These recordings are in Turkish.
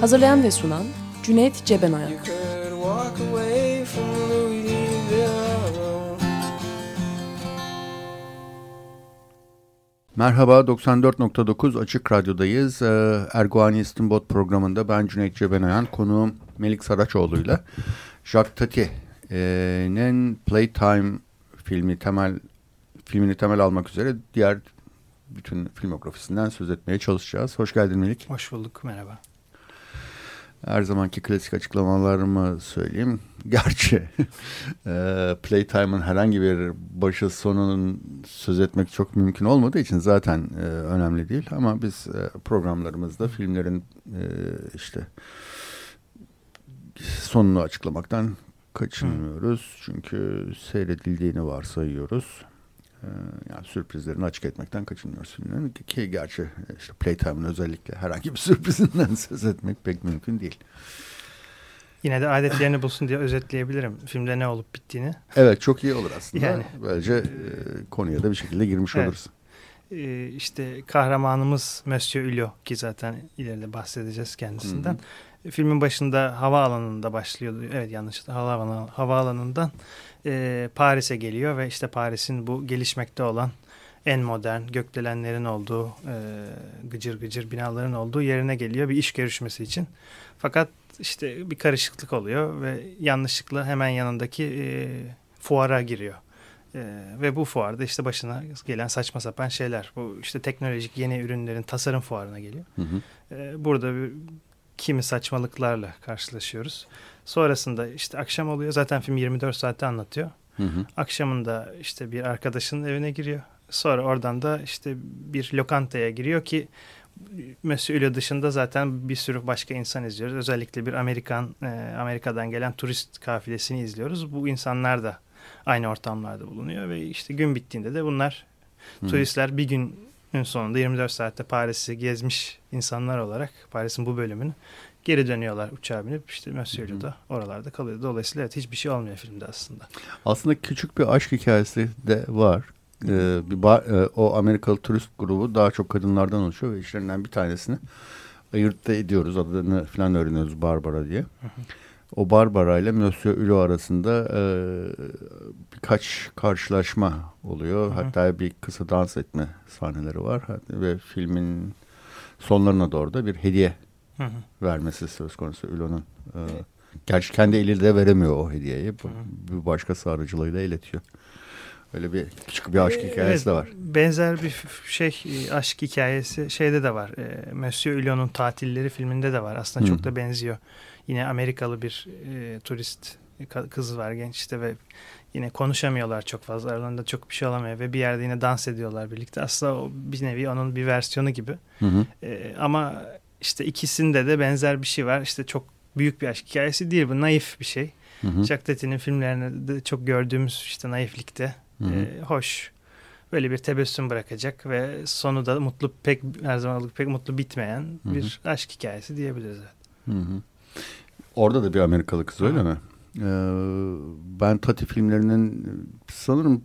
Hazırlayan ve sunan Cüneyt Cebenayak. Merhaba, 94.9 Açık Radyo'dayız. Erguvani İstinbot programında ben Cüneyt Cebenayan, konuğum Melik Saraçoğlu'yla Jacques Tati'nin Playtime filmini temel almak üzere diğer bütün filmografisinden söz etmeye çalışacağız. Hoş geldin Melik. Hoş bulduk, merhaba. Her zamanki klasik açıklamalarımı söyleyeyim. Gerçi Playtime'ın herhangi bir başı sonunun söz etmek çok mümkün olmadığı için zaten önemli değil. Ama biz programlarımızda filmlerin işte sonunu açıklamaktan kaçınmıyoruz. Çünkü seyredildiğini varsayıyoruz. Yani sürprizlerini açık etmekten kaçınıyoruz filmlerin. Ki gerçi işte Playtime'ın özellikle herhangi bir sürprizinden söz etmek pek mümkün değil. Yine de adetlerini bulsun diye özetleyebilirim filmde ne olup bittiğini. Evet, çok iyi olur aslında. Yani, böylece konuya da bir şekilde girmiş oluruz. İşte kahramanımız Monsieur Hulot, ki zaten ileride bahsedeceğiz kendisinden. Hı-hı. Filmin başında havaalanında başlıyordu. Evet, yanlış, havaalanından Paris'e geliyor ve işte Paris'in bu gelişmekte olan en modern gökdelenlerin olduğu, gıcır gıcır binaların olduğu yerine geliyor bir iş görüşmesi için. Fakat işte bir karışıklık oluyor ve yanlışlıkla hemen yanındaki fuara giriyor. Ve bu fuarda işte başına gelen saçma sapan şeyler. Bu işte teknolojik yeni ürünlerin tasarım fuarına geliyor. Hı hı. Burada kimi saçmalıklarla karşılaşıyoruz. Sonrasında işte akşam oluyor. Zaten film 24 saatte anlatıyor. Hı hı. Akşamında işte bir arkadaşının evine giriyor. Sonra oradan da işte bir lokantaya giriyor ki Monsieur Hulot dışında zaten bir sürü başka insan izliyoruz. Özellikle bir Amerika'dan gelen turist kafilesini izliyoruz. Bu insanlar da aynı ortamlarda bulunuyor ve işte gün bittiğinde de bunlar, turistler bir günün sonunda 24 saatte Paris'i gezmiş insanlar olarak Paris'in bu bölümünü geri dönüyorlar, uçağa binip işte Monsieur Hulot'da oralarda kalıyor. Dolayısıyla evet, hiçbir şey olmuyor filmde aslında. Aslında küçük bir aşk hikayesi de var. O Amerikalı turist grubu daha çok kadınlardan oluşuyor ve işlerinden bir tanesini ayırt ediyoruz. Adını falan öğreniyoruz, Barbara diye. Hı hı. O Barbara ile Monsieur Hulot arasında birkaç karşılaşma oluyor. Hı hı. Hatta bir kısa dans etme sahneleri var. Ve filmin sonlarına doğru da bir hediye vermesi söz konusu Hulot'un. Gerçi kendi eliyle de veremiyor o hediyeyi. Bir başkası aracılığıyla iletiyor. Öyle bir küçük bir aşk hikayesi de var. Benzer bir şey, aşk hikayesi şeyde de var. Monsieur Hulot'un Tatilleri filminde de var. Aslında çok da benziyor. Yine Amerikalı bir turist kız var, genç işte, ve yine konuşamıyorlar çok fazla. Aralarında çok bir şey olamıyor ve bir yerde yine dans ediyorlar birlikte. Aslında o bir nevi onun bir versiyonu gibi. Hı hı. Ama işte ikisinde de benzer bir şey var. İşte çok büyük bir aşk hikayesi değil bu. Naif bir şey. Jacques Tati'nin filmlerinde de çok gördüğümüz işte naiflikte. Hoş, böyle bir tebessüm bırakacak ve sonu da mutlu, pek her zaman pek mutlu bitmeyen bir aşk hikayesi diyebiliriz. Evet. Hı-hı. Orada da bir Amerikalı kız, öyle mi? Ben Tati filmlerinin sanırım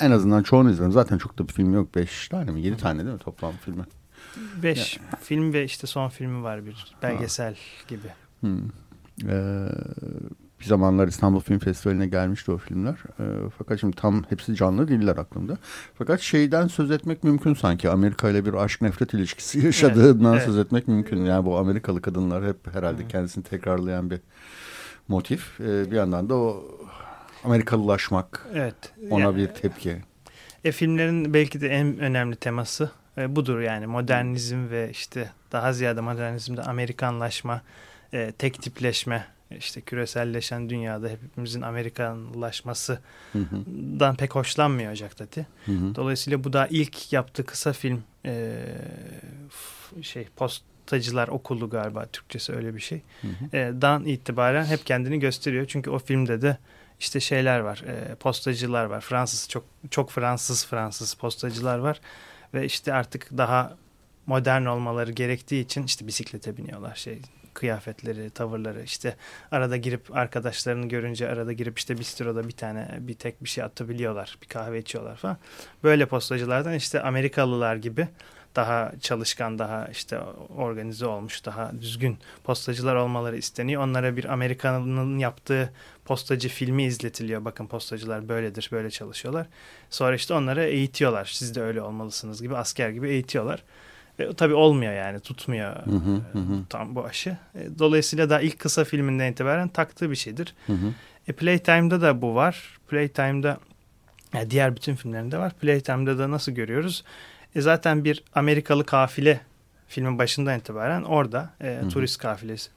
en azından çoğunu izledim. Zaten çok da bir film yok. 5 tane mi 7 tane değil mi toplam filmi? 5 film ve işte son filmi var, bir belgesel gibi. Bir zamanlar İstanbul Film Festivali'ne gelmişti o filmler. Fakat şimdi tam hepsi canlı değiller aklımda. Fakat şeyden söz etmek mümkün sanki. Amerika ile bir aşk nefret ilişkisi yaşadığından söz etmek mümkün. Yani bu Amerikalı kadınlar hep herhalde kendisini tekrarlayan bir motif. Bir yandan da o Amerikalılaşmak, ona yani, bir tepki. Filmlerin belki de en önemli teması budur yani. Modernizm ve işte daha ziyade modernizmde Amerikanlaşma, tek tipleşme. İşte küreselleşen dünyada hepimizin Amerikanlaşmasından pek hoşlanmıyor Jacques Tati. Dolayısıyla bu da ilk yaptığı kısa film, post Tacılar Okulu galiba Türkçesi öyle bir şey. Dan itibaren hep kendini gösteriyor. Çünkü o filmde de işte şeyler var. Postacılar var. Fransız çok Fransız postacılar var. Ve işte artık daha modern olmaları gerektiği için işte bisiklete biniyorlar şey. Kıyafetleri, tavırları işte arada girip arkadaşlarını görünce arada girip işte bistroda bir tek bir şey atabiliyorlar. Bir kahve içiyorlar falan. Böyle postacılardan işte Amerikalılar gibi daha çalışkan, daha işte organize olmuş, daha düzgün postacılar olmaları isteniyor. Onlara bir Amerikan'ın yaptığı postacı filmi izletiliyor. Bakın postacılar böyledir, böyle çalışıyorlar. Sonra işte onlara eğitiyorlar. Siz de öyle olmalısınız gibi asker gibi eğitiyorlar. Tabii olmuyor yani tutmuyor tam bu aşı. Dolayısıyla daha ilk kısa filminden itibaren taktığı bir şeydir. Playtime'da da bu var. Playtime'da yani diğer bütün filmlerinde var. Playtime'da da nasıl görüyoruz? Zaten bir Amerikalı kafile filmin başından itibaren orada turist kafilesi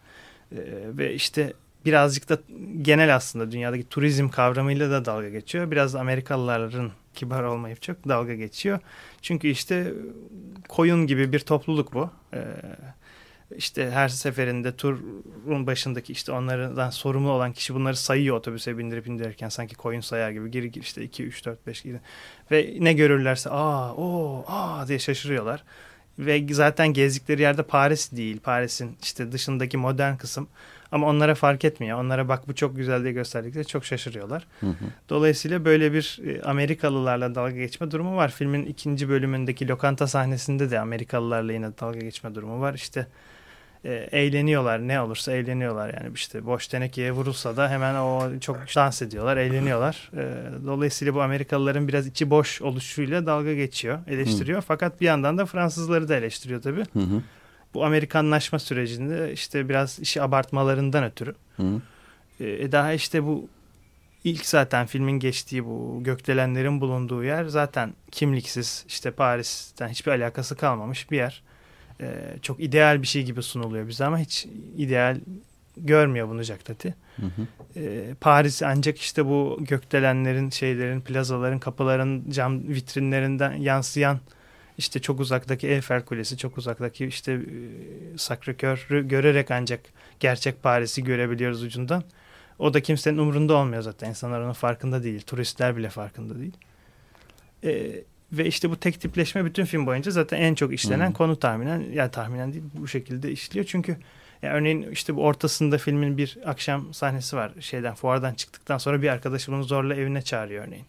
ve işte birazcık da genel aslında dünyadaki turizm kavramıyla da dalga geçiyor. Biraz da Amerikalıların kibar olmayıp çok dalga geçiyor. Çünkü işte koyun gibi bir topluluk bu. İşte her seferinde turun başındaki işte onlardan sorumlu olan kişi bunları sayıyor otobüse bindirip indirirken sanki koyun sayar gibi gir işte 2 3 4 5 gibi ve ne görürlerse diye şaşırıyorlar. Ve zaten gezdikleri yerde Paris değil. Paris'in işte dışındaki modern kısım. Ama onlara fark etmiyor. Onlara bak bu çok güzel diye gösterdikleri çok şaşırıyorlar. Dolayısıyla böyle bir Amerikalılarla dalga geçme durumu var. Filmin ikinci bölümündeki lokanta sahnesinde de Amerikalılarla yine dalga geçme durumu var. İşte eğleniyorlar. Ne olursa eğleniyorlar. Yani işte boş tenekeye vurulsa da hemen o çok dans ediyorlar. Eğleniyorlar. Dolayısıyla bu Amerikalıların biraz içi boş oluşuyla dalga geçiyor. Eleştiriyor. Fakat bir yandan da Fransızları da eleştiriyor tabii. Bu Amerikanlaşma sürecinde işte biraz işi abartmalarından ötürü. Daha işte bu ilk zaten filmin geçtiği bu gökdelenlerin bulunduğu yer zaten kimliksiz işte Paris'ten hiçbir alakası kalmamış bir yer. Çok ideal bir şey gibi sunuluyor bize ama hiç ideal görmüyor bunu Jacques Tati. Paris ancak işte bu gökdelenlerin şeylerin plazaların kapıların cam vitrinlerinden yansıyan İşte çok uzaktaki Eiffel Kulesi, çok uzaktaki işte Sacré-Cœur'ü görerek ancak gerçek Paris'i görebiliyoruz ucundan. O da kimsenin umurunda olmuyor zaten. İnsanlar onun farkında değil. Turistler bile farkında değil. Ve işte bu tek tipleşme bütün film boyunca zaten en çok işlenen konu tahminen değil bu şekilde işliyor. Çünkü örneğin işte bu ortasında filmin bir akşam sahnesi var. Fuardan çıktıktan sonra bir arkadaşı bunu zorla evine çağırıyor örneğin.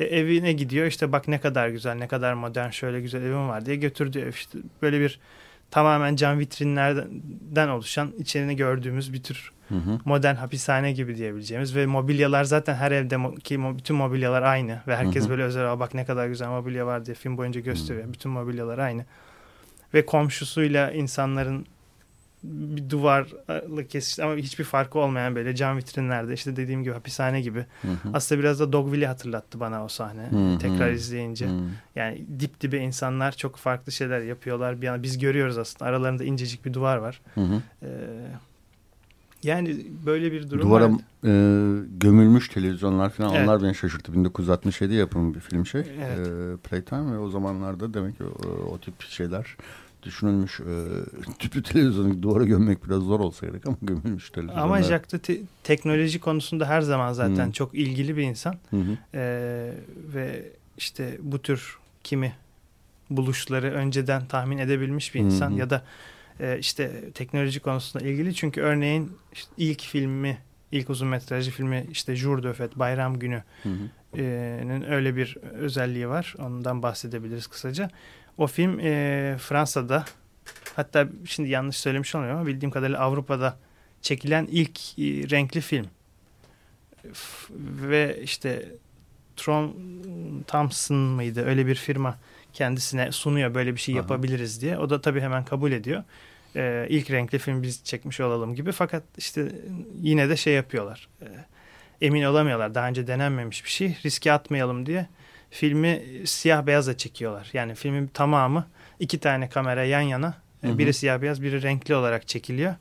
Evine gidiyor işte bak ne kadar güzel ne kadar modern şöyle güzel evim var diye götürdü ev işte böyle bir tamamen cam vitrinlerden oluşan içerini gördüğümüz bir tür modern hapishane gibi diyebileceğimiz ve mobilyalar zaten her evdeki bütün mobilyalar aynı ve herkes böyle özel bak ne kadar güzel mobilya var diye film boyunca gösteriyor bütün mobilyalar aynı ve komşusuyla insanların bir duvarla kesişti ama hiçbir farkı olmayan böyle cam vitrinlerde işte dediğim gibi hapishane gibi. Aslında biraz da Dogville'i hatırlattı bana o sahne. Tekrar izleyince. Yani dip dibe insanlar çok farklı şeyler yapıyorlar. Bir yana biz görüyoruz aslında. Aralarında incecik bir duvar var. Yani böyle bir durum var. Duvara gömülmüş televizyonlar falan onlar beni şaşırttı. 1967 yapımı bir film Playtime ve o zamanlarda demek ki o tip şeyler düşünülmüş tüplü televizyonu duvara gömmek biraz zor olsa gerek ama gömülmüş televizyonlar. Ama Jacques Tati teknoloji konusunda her zaman zaten çok ilgili bir insan. Ve işte bu tür kimi buluşları önceden tahmin edebilmiş bir insan ya da işte teknoloji konusunda ilgili. Çünkü örneğin işte ilk uzun metrajlı filmi işte Jour de Fête Bayram Günü öyle bir özelliği var. Ondan bahsedebiliriz kısaca. O film Fransa'da hatta şimdi yanlış söylemiş olmuyorum ama bildiğim kadarıyla Avrupa'da çekilen ilk renkli film. Ve işte Thomson mıydı öyle bir firma kendisine sunuyor böyle bir şey yapabiliriz diye. O da tabii hemen kabul ediyor. İlk renkli film biz çekmiş olalım gibi fakat işte yine de şey yapıyorlar. Emin olamıyorlar daha önce denenmemiş bir şey riske atmayalım diye. Filmi siyah beyaza çekiyorlar. Yani filmin tamamı 2 tane kamera yan yana. Biri siyah beyaz, biri renkli olarak çekiliyor.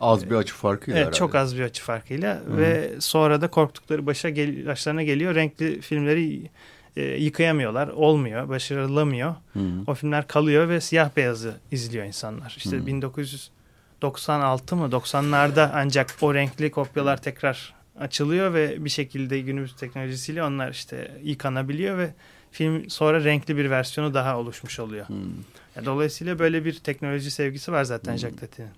Az bir açı farkıyla. Evet, çok az bir açı farkıyla. Ve sonra da korktukları başlarına geliyor. Renkli filmleri yıkayamıyorlar. Olmuyor. Başarılamıyor. Hı. O filmler kalıyor ve siyah beyazı izliyor insanlar. İşte 1996 mı? 90'larda ancak o renkli kopyalar tekrar açılıyor ve bir şekilde günümüz teknolojisiyle onlar işte yıkanabiliyor ve film sonra renkli bir versiyonu daha oluşmuş oluyor. Dolayısıyla böyle bir teknoloji sevgisi var zaten Jacques Tati'nin.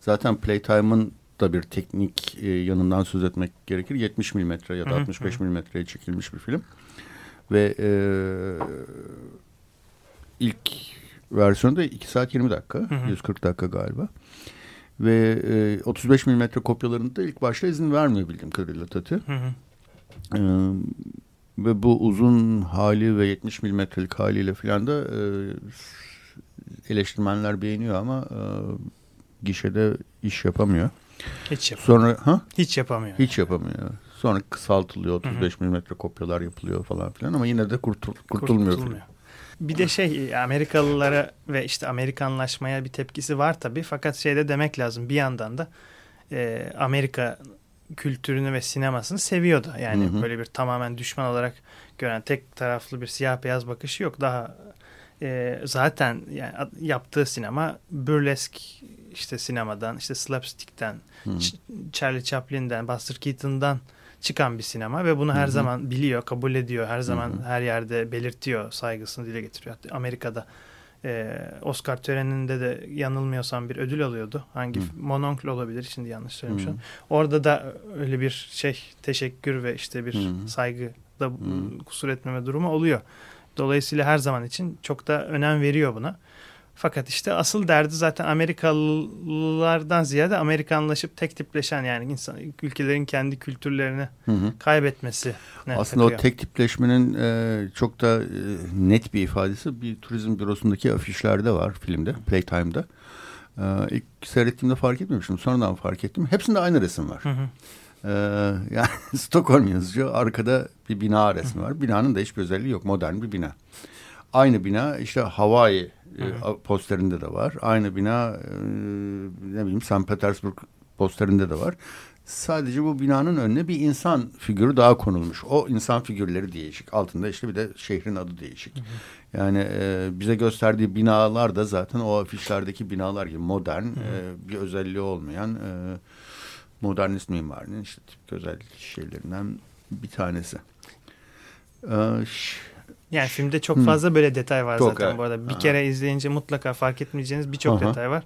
Zaten Playtime'ın da bir teknik yanından söz etmek gerekir. 70 milimetre ya da 65 milimetreye çekilmiş bir film. Ve ilk versiyonu da 2 saat 20 dakika. 140 dakika galiba. Ve 35 milimetre kopyalarında ilk başta izin vermiyor bildiğim kadarıyla Tati. Ve bu uzun hali ve 70 milimetrelik haliyle filan da eleştirmenler beğeniyor ama gişede iş yapamıyor. Hiç yapamıyor. Sonra kısaltılıyor, 35 milimetre kopyalar yapılıyor falan filan ama yine de kurtulmuyor. Bir de Amerikalılara ve işte Amerikanlaşmaya bir tepkisi var tabii. Fakat de demek lazım bir yandan da Amerika kültürünü ve sinemasını seviyordu. Yani böyle bir tamamen düşman olarak gören tek taraflı bir siyah beyaz bakışı yok. Daha zaten yani yaptığı sinema burlesk işte sinemadan, işte slapstick'ten, Charlie Chaplin'den, Buster Keaton'dan çıkan bir sinema ve bunu her zaman biliyor, kabul ediyor. Her zaman her yerde belirtiyor, saygısını dile getiriyor. Hatta Amerika'da Oscar töreninde de yanılmıyorsam bir ödül alıyordu. Hangi Mononcle olabilir, şimdi yanlış söylemişim. Orada da öyle bir teşekkür ve işte bir saygıda kusur etmeme durumu oluyor. Dolayısıyla her zaman için çok da önem veriyor buna. Fakat işte asıl derdi zaten Amerikalılardan ziyade Amerikanlaşıp tek tipleşen, yani ülkelerin kendi kültürlerini kaybetmesi. Aslında takıyor. O tek tipleşmenin çok da net bir ifadesi bir turizm bürosundaki afişlerde var filmde, Playtime'da. İlk seyrettiğimde fark etmemiştim, sonradan fark ettim. Hepsinde aynı resim var. Yani Stockholm yazıyor, arkada bir bina resmi var. Binanın da hiçbir özelliği yok, modern bir bina. Aynı bina işte Hawaii posterinde de var. Aynı bina ne bileyim St. Petersburg posterinde de var. Sadece bu binanın önüne bir insan figürü daha konulmuş. O insan figürleri değişik. Altında işte bir de şehrin adı değişik. Yani bize gösterdiği binalar da zaten o afişlerdeki binalar gibi modern, bir özelliği olmayan modernist mimarinin işte tipik özellik şeylerinden bir tanesi. Yani filmde çok fazla böyle detay var zaten bu arada. Bir kere izleyince mutlaka fark etmeyeceğiniz birçok detay var.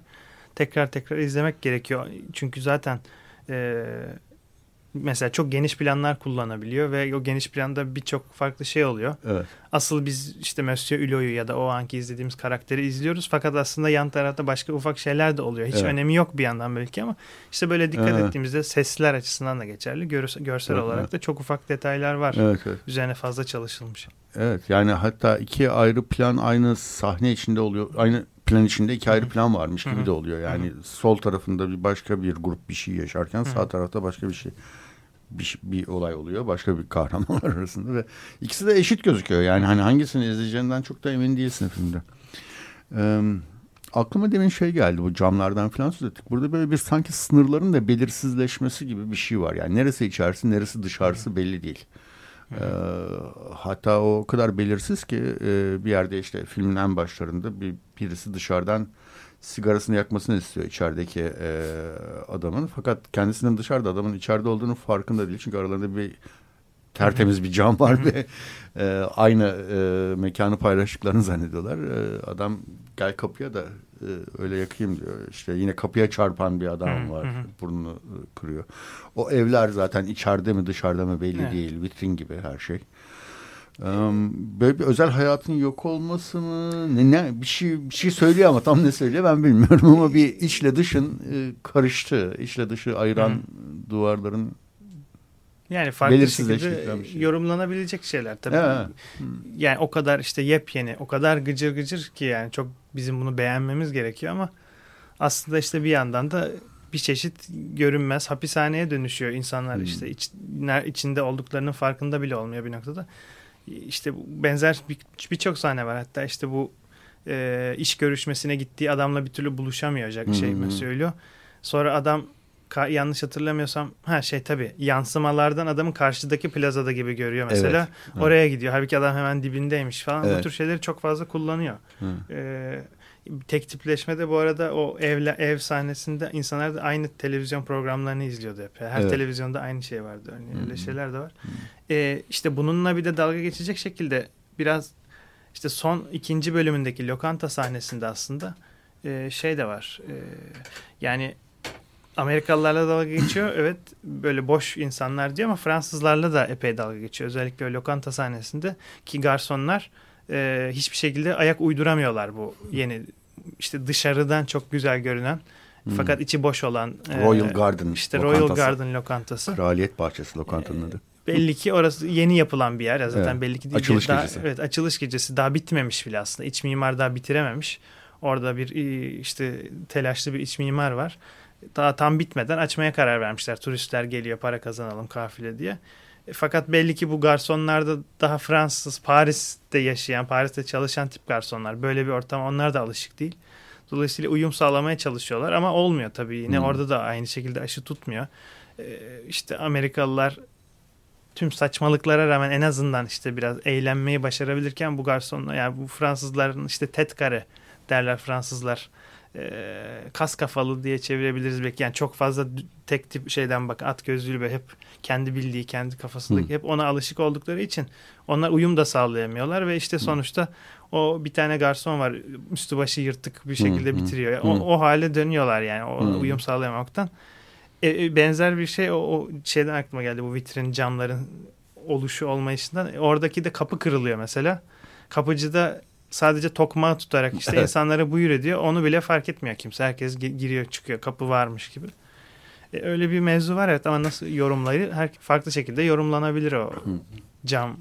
Tekrar izlemek gerekiyor. Çünkü zaten mesela çok geniş planlar kullanabiliyor ve o geniş planda birçok farklı şey oluyor. Evet. Asıl biz işte Monsieur Hulot'u ya da o anki izlediğimiz karakteri izliyoruz. Fakat aslında yan tarafta başka ufak şeyler de oluyor. Hiç önemi yok bir yandan belki ama işte böyle dikkat ettiğimizde sesler açısından da geçerli. Görsel olarak da çok ufak detaylar var. Evet. Üzerine fazla çalışılmış. Evet, yani hatta iki ayrı plan aynı sahne içinde oluyor. Aynı plan içinde iki ayrı plan varmış gibi de oluyor. Yani sol tarafında bir başka bir grup bir şey yaşarken sağ tarafta başka bir şey. Bir olay oluyor başka bir kahramanlar arasında ve ikisi de eşit gözüküyor. Yani hani hangisini izleyeceğinden çok da emin değilsin filmde. Aklıma demin geldi, bu camlardan falan söz ettik. Burada böyle bir sanki sınırların da belirsizleşmesi gibi bir şey var. Yani neresi içerisi neresi dışarısı belli değil. Hatta o kadar belirsiz ki bir yerde işte filmin en başlarında birisi dışarıdan sigarasını yakmasını istiyor içerideki adamın. Fakat kendisinin dışarıda, adamın içeride olduğunun farkında değil. Çünkü aralarında bir tertemiz bir cam var ve aynı mekanı paylaştıklarını zannediyorlar. Adam gel kapıya da öyle yakayım diyor. İşte yine kapıya çarpan bir adam var. Burnunu kırıyor. O evler zaten içeride mi dışarıda mı belli değil. Vitrin gibi her şey. Böyle bir özel hayatın yok olması mı? Bir şey söylüyor ama tam ne söylüyor ben bilmiyorum ama bir içle dışın karıştığı, içle dışı ayıran duvarların yani farklı şekilde yorumlanabilecek şeyler tabii. Yani o kadar işte yepyeni, o kadar gıcır gıcır ki yani çok bizim bunu beğenmemiz gerekiyor ama aslında işte bir yandan da bir çeşit görünmez hapishaneye dönüşüyor insanlar. İşte içinde olduklarının farkında bile olmuyor bir noktada. İşte benzer birçok sahne var. Hatta işte bu iş görüşmesine gittiği adamla bir türlü buluşamayacak söylüyor. Sonra adam yanlış hatırlamıyorsam tabii yansımalardan adamı karşıdaki plazada gibi görüyor mesela. Evet. Oraya gidiyor. Halbuki adam hemen dibindeymiş falan. Evet. Bu tür şeyleri çok fazla kullanıyor. Tek tipleşmede bu arada o ev sahnesinde insanlar da aynı televizyon programlarını izliyordu hep. Her televizyonda aynı şey vardı. Örneğin öyle şeyler de var. İşte bununla bir de dalga geçecek şekilde biraz işte son 2. bölümündeki lokanta sahnesinde aslında şey de var. Yani Amerikalılarla dalga geçiyor. Evet, böyle boş insanlar diyor ama Fransızlarla da epey dalga geçiyor. Özellikle o lokanta sahnesinde ki garsonlar hiçbir şekilde ayak uyduramıyorlar bu yeni işte dışarıdan çok güzel görünen fakat içi boş olan Royal Garden işte lokantası. Royal Garden lokantası. Kraliyet Bahçesi lokantanın adı. Belli ki orası yeni yapılan bir yer. Ya zaten belli ki değil. Açılış gecesi. Evet, açılış gecesi daha bitmemiş bile aslında. İç mimar daha bitirememiş. Orada bir işte telaşlı bir iç mimar var. Daha tam bitmeden açmaya karar vermişler. Turistler geliyor, para kazanalım kafile diye. Fakat belli ki bu garsonlar da daha Fransız, Paris'te yaşayan, Paris'te çalışan tip garsonlar. Böyle bir ortama onlar da alışık değil. Dolayısıyla uyum sağlamaya çalışıyorlar ama olmuyor tabii. Yine orada da aynı şekilde aşı tutmuyor. İşte Amerikalılar tüm saçmalıklara rağmen en azından işte biraz eğlenmeyi başarabilirken bu garsonlar, yani bu Fransızların işte tête carré derler Fransızlar. Kas kafalı diye çevirebiliriz belki. Yani çok fazla tek tip şeyden bak at gözlülü ve hep kendi bildiği, kendi kafasındaki hep ona alışık oldukları için onlar uyum da sağlayamıyorlar ve işte sonuçta o bir tane garson var, üstü başı yırtık bir şekilde bitiriyor. O hale dönüyorlar yani o uyum sağlayamamaktan. Benzer bir şey o şeyden aklıma geldi, bu vitrin camların oluşu olmayışından. Oradaki de kapı kırılıyor mesela. Kapıcı da sadece tokmağı tutarak işte insanlara buyur ediyor. Onu bile fark etmiyor kimse. Herkes giriyor çıkıyor. Kapı varmış gibi. Öyle bir mevzu var evet ama nasıl yorumlayı farklı şekilde yorumlanabilir o cam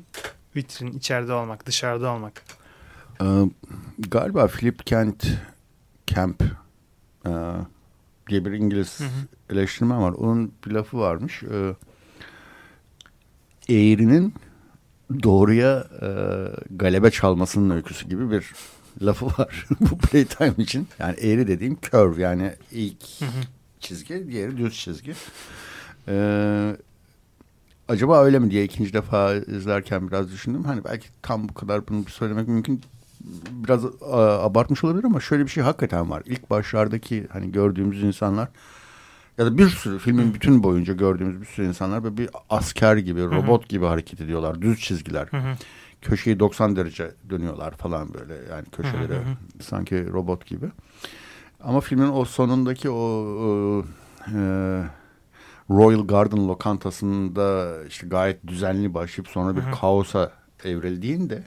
vitrin içeride olmak, dışarıda olmak. Galiba Philip Kemp diye bir İngiliz eleştirmen var. Onun bir lafı varmış. Eğrinin doğruya galebe çalmasının öyküsü gibi bir lafı var bu Playtime için. Yani eğri dediğim curve, yani ilk çizgi, diğeri düz çizgi. Acaba öyle mi diye ikinci defa izlerken biraz düşündüm. Hani belki tam bu kadar bunu söylemek mümkün. Biraz abartmış olabilir ama şöyle bir şey hakikaten var. İlk başlardaki hani gördüğümüz insanlar ya da bir sürü filmin bütün boyunca gördüğümüz bir sürü insanlar böyle bir asker gibi, robot gibi hareket ediyorlar. Düz çizgiler. Köşeyi 90 derece dönüyorlar falan böyle. Yani köşelere sanki robot gibi. Ama filmin o sonundaki o Royal Garden lokantasında işte gayet düzenli başlayıp sonra bir kaosa evrildiğinde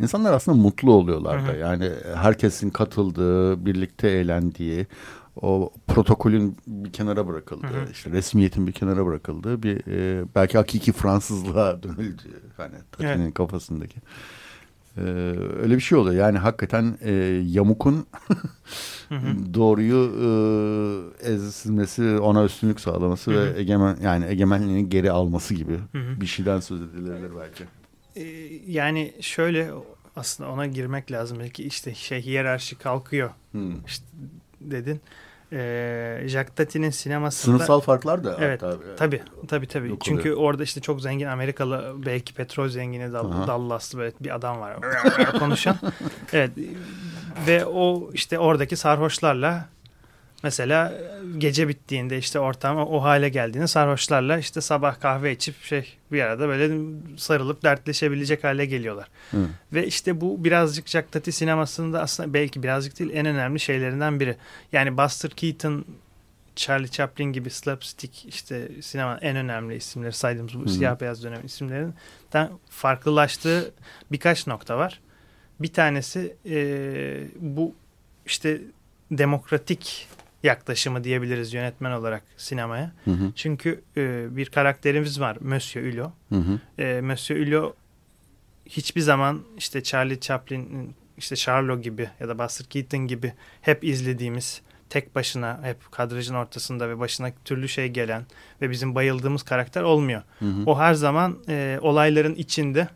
insanlar aslında mutlu oluyorlar da. Yani herkesin katıldığı, birlikte eğlendiği, o protokolün bir kenara bırakıldığı, işte resmiyetin bir kenara bırakıldığı bir belki hakiki Fransızlığa dönüldüğü hani Tati'nin kafasındaki öyle bir şey oluyor. Yani hakikaten yamukun doğruyu ezilmesi, ona üstünlük sağlaması ve egemenliğini geri alması gibi bir şeyden söz edilebilir belki. Yani şöyle aslında ona girmek lazım belki, işte şey hiyerarşi kalkıyor. İşte dedin. Jacques Tati'nin sinemasında sınıfsal farklar da tabii. Çünkü orada işte çok zengin Amerikalı, belki petrol zengini Dallaslı böyle bir adam var konuşan. Evet. Ve o işte oradaki sarhoşlarla mesela gece bittiğinde işte ortam o hale geldiğinde sarhoşlarla işte sabah kahve içip bir arada böyle sarılıp dertleşebilecek hale geliyorlar. Ve işte bu birazcık Jacques Tati sinemasında aslında belki birazcık değil en önemli şeylerinden biri. Yani Buster Keaton, Charlie Chaplin gibi slapstick işte sinemanın en önemli isimleri saydığımız bu siyah beyaz dönem isimlerinden farklılaştığı birkaç nokta var. Bir tanesi bu işte demokratik yaklaşımı diyebiliriz yönetmen olarak sinemaya. Çünkü bir karakterimiz var, Monsieur Hulot. Monsieur Hulot hiçbir zaman işte Charlie Chaplin, işte Charlot gibi ya da Buster Keaton gibi hep izlediğimiz, tek başına hep kadrajın ortasında ve başına türlü şey gelen ve bizim bayıldığımız karakter olmuyor. O her zaman olayların içinde,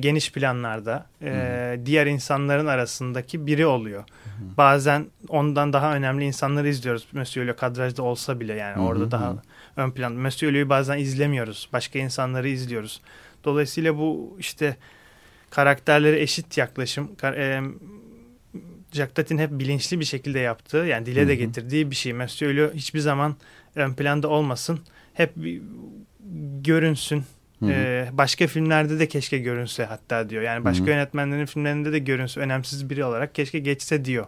geniş planlarda diğer insanların arasındaki biri oluyor. Bazen ondan daha önemli insanları izliyoruz. Monsieur Le kadrajda olsa bile yani orada daha ön plan. Monsieur Le'yi bazen izlemiyoruz. Başka insanları izliyoruz. Dolayısıyla bu işte karakterlere eşit yaklaşım. Jacques Tatian hep bilinçli bir şekilde yaptığı, yani dile de getirdiği bir şey. Monsieur Le hiçbir zaman ön planda olmasın. Hep görünsün. Başka filmlerde de keşke görünse hatta diyor. Yani başka yönetmenlerin filmlerinde de görünse, önemsiz biri olarak keşke geçse diyor.